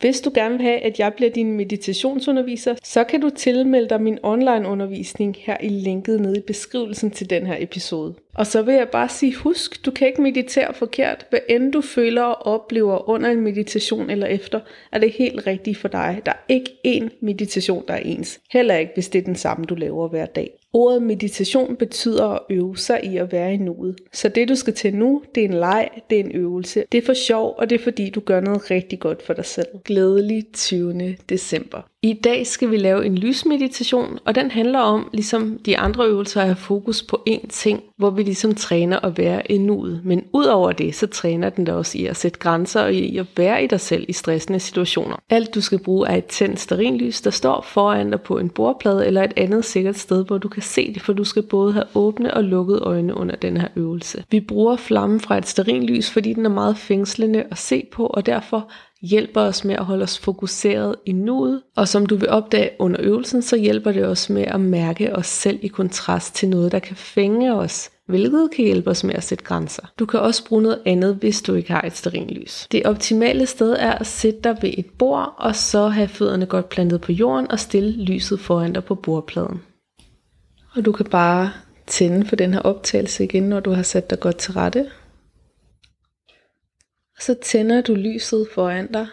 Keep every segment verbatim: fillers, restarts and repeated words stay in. Hvis du gerne vil have, at jeg bliver din meditationsunderviser, så kan du tilmelde dig min onlineundervisning her i linket nede i beskrivelsen til den her episode. Og så vil jeg bare sige, husk, du kan ikke meditere forkert. Hvad end du føler og oplever under en meditation eller efter, er det helt rigtigt for dig. Der er ikke én meditation, der er ens. Heller ikke, hvis det er den samme, du laver hver dag. Ordet meditation betyder at øve sig i at være i nuet. Så det du skal til nu, det er en leg, det er en øvelse. Det er for sjov, og det er fordi du gør noget rigtig godt for dig selv. Glædelig tyvende december. I dag skal vi lave en lysmeditation, og den handler om, ligesom de andre øvelser, at have fokus på én ting, hvor vi ligesom træner at være i nuet. Men ud over det, så træner den der også i at sætte grænser og i at være i dig selv i stressende situationer. Alt du skal bruge er et tændt stearinlys, der står foran dig på en bordplade eller et andet sikkert sted, hvor du kan se det, for du skal både have åbne og lukkede øjne under den her øvelse. Vi bruger flammen fra et stearinlys, fordi den er meget fængslende at se på, og derfor hjælper os med at holde os fokuseret i nuet, og som du vil opdage under øvelsen, så hjælper det os med at mærke os selv i kontrast til noget, der kan fænge os, hvilket kan hjælpe os med at sætte grænser. Du kan også bruge noget andet, hvis du ikke har et stearinlys. Det optimale sted er at sætte dig ved et bord, og så have fødderne godt plantet på jorden og stille lyset foran dig på bordpladen. Og du kan bare tænde for den her optagelse igen, når du har sat dig godt til rette. Og så tænder du lyset foran dig.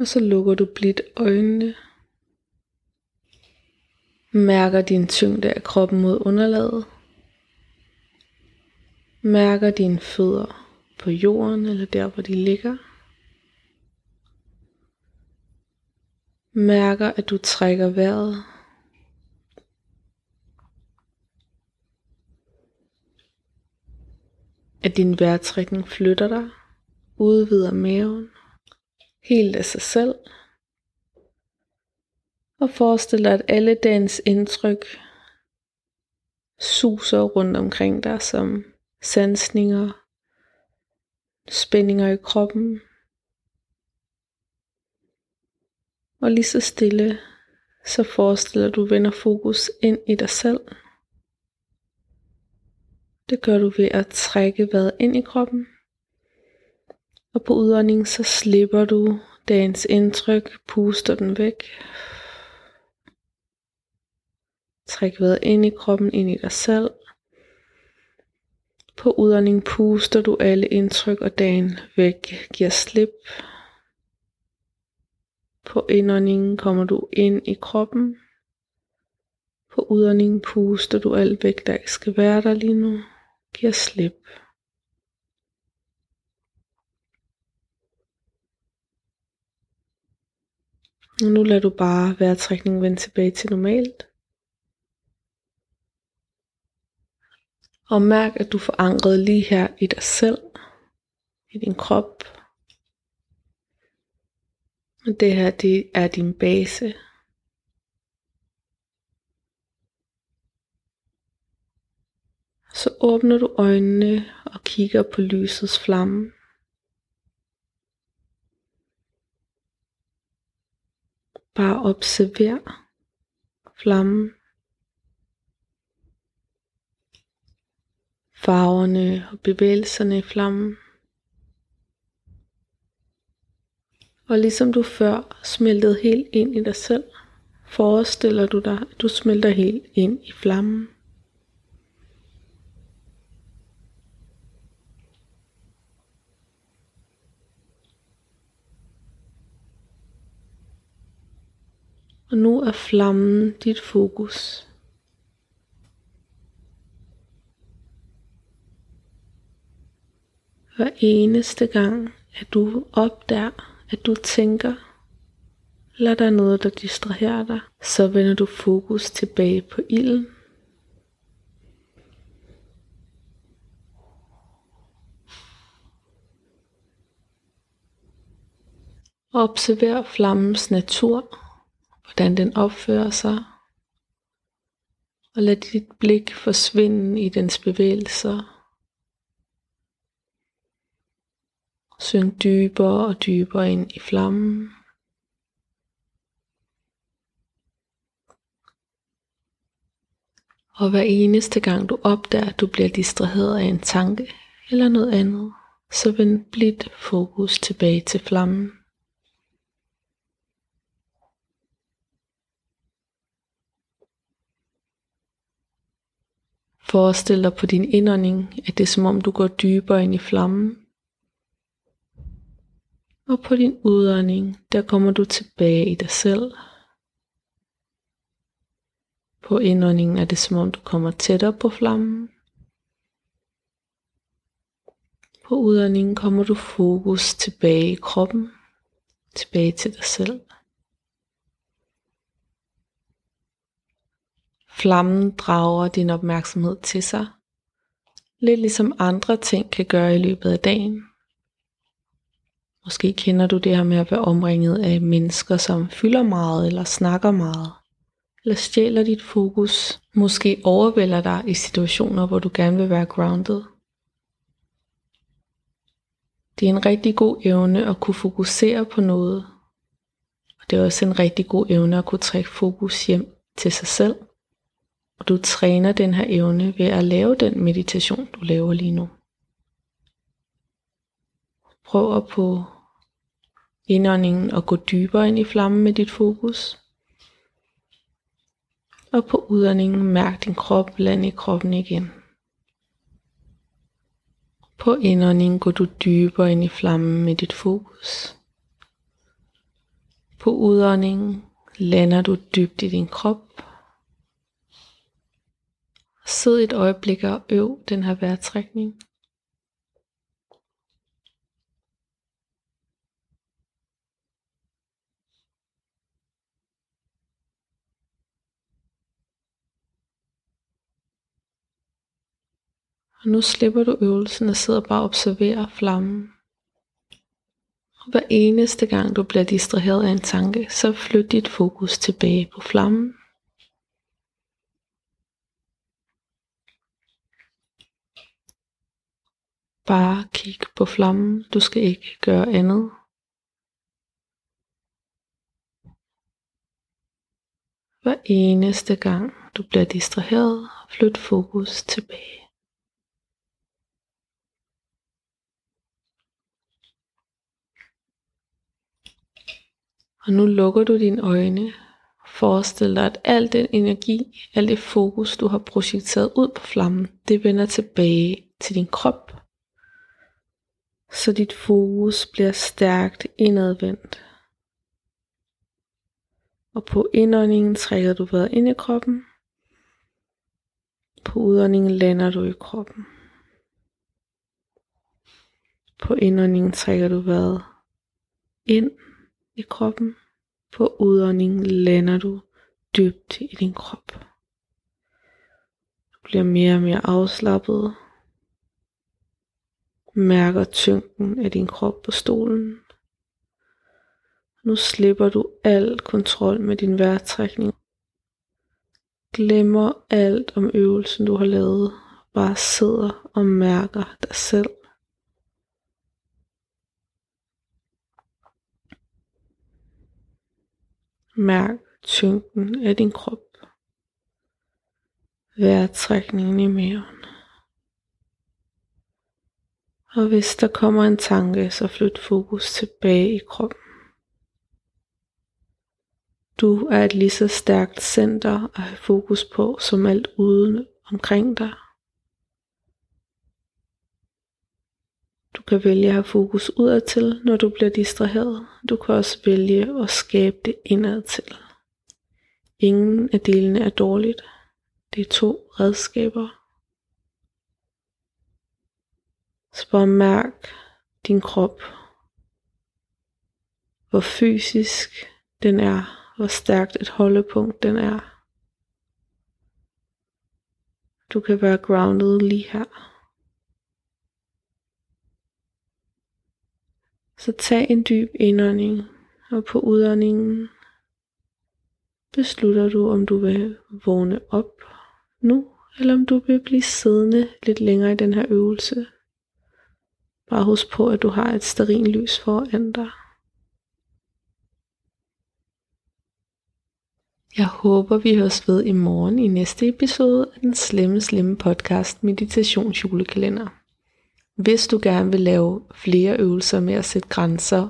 Og så lukker du blidt øjnene. Mærker din tyngde af kroppen mod underlaget. Mærker dine fødder på jorden eller der, hvor de ligger. Mærker, at du trækker vejret. At din vejrtrækning flytter dig, udvider maven, helt af sig selv. Og forestil dig, at alle dagens indtryk suser rundt omkring dig som sansninger, spændinger i kroppen. Og lige så stille, så forestiller du, vender fokus ind i dig selv. Det gør du ved at trække vejret ind i kroppen. Og på udåndingen, så slipper du dagens indtryk, puster den væk. Træk vejret ind i kroppen, ind i dig selv. På udåndingen puster du alle indtryk og dagen væk, giver slip. På indåndingen kommer du ind i kroppen. På udåndingen puster du alt væk, der ikke skal være der lige nu. Giver slip. Og nu lader du bare vejrtrækningen vende tilbage til normalt. Og mærk, at du er forankret lige her i dig selv, i din krop. Og det her, det er din base. Så åbner du øjnene og kigger på lysets flamme. Bare observer flammen. Farverne og bevægelserne i flammen. Og ligesom du før smeltede helt ind i dig selv, forestiller du dig, at du smelter helt ind i flammen. Og nu er flammen dit fokus. Hver eneste gang, at du opdager, at du tænker, eller der er noget, der distraherer dig, så vender du fokus tilbage på ilden. Observer flammens natur, hvordan den opfører sig, og lad dit blik forsvinde i dens bevægelser. Synk dybere og dybere ind i flammen. Og hver eneste gang du opdager, at du bliver distraheret af en tanke eller noget andet, så vend blidt fokus tilbage til flammen. Forestil dig på din indånding, at det er som om du går dybere ind i flammen. Og på din udånding, der kommer du tilbage i dig selv. På indåndingen er det som om du kommer tættere på flammen. På udåndingen kommer du fokus tilbage i kroppen, tilbage til dig selv. Flammen drager din opmærksomhed til sig, lidt ligesom andre ting kan gøre i løbet af dagen. Måske kender du det her med at være omringet af mennesker, som fylder meget eller snakker meget. Eller stjæler dit fokus. Måske overvælder dig i situationer, hvor du gerne vil være grounded. Det er en rigtig god evne at kunne fokusere på noget. Og det er også en rigtig god evne at kunne trække fokus hjem til sig selv. Og du træner den her evne ved at lave den meditation, du laver lige nu. Prøv at på indåndingen at gå dybere ind i flammen med dit fokus. Og på udåndingen mærk din krop lande i kroppen igen. På indåndingen går du dybere ind i flammen med dit fokus. På udåndingen lander du dybt i din krop. Sid et øjeblik og øv den her vejrtrækning. Og nu slipper du øvelsen og sidder bare og observerer flammen. Og hver eneste gang du bliver distraheret af en tanke, så flyt dit fokus tilbage på flammen. Bare kig på flammen, du skal ikke gøre andet. Hver eneste gang du bliver distraheret, flyt fokus tilbage. Og nu lukker du dine øjne og forestiller dig, at al den energi, al det fokus, du har projekteret ud på flammen, det vender tilbage til din krop. Så dit fokus bliver stærkt indadvendt. Og på indåndingen trækker du vejret ind i kroppen. På udåndingen lander du i kroppen. På indåndingen trækker du vejret ind i kroppen. På udåndingen lander du dybt i din krop. Du bliver mere og mere afslappet. Mærker tyngden af din krop på stolen. Nu slipper du al kontrol med din vejrtrækning. Glemmer alt om øvelsen du har lavet. Bare sidder og mærker dig selv. Mærk tyngden af din krop. Vejrtrækningen i maven. Og hvis der kommer en tanke, så flyt fokus tilbage i kroppen. Du er et lige så stærkt center at have fokus på som alt uden omkring dig. Du kan vælge at have fokus udadtil, når du bliver distraheret. Du kan også vælge at skabe det indadtil. Ingen af delene er dårligt. Det er to redskaber. Så bare mærk din krop. Hvor fysisk den er. Hvor stærkt et holdepunkt den er. Du kan være grounded lige her. Så tag en dyb indånding, og på udåndingen beslutter du, om du vil vågne op nu, eller om du vil blive siddende lidt længere i den her øvelse. Bare husk på, at du har et stearin lys foran dig. Jeg håber, vi høres ved i morgen i næste episode af den slemme, slemme podcast Meditationsjulekalender. Hvis du gerne vil lave flere øvelser med at sætte grænser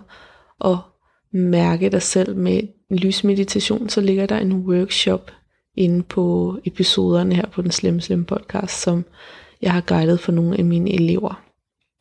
og mærke dig selv med lysmeditation, så ligger der en workshop inde på episoderne her på den Slemme Slemme podcast, som jeg har guidet for nogle af mine elever.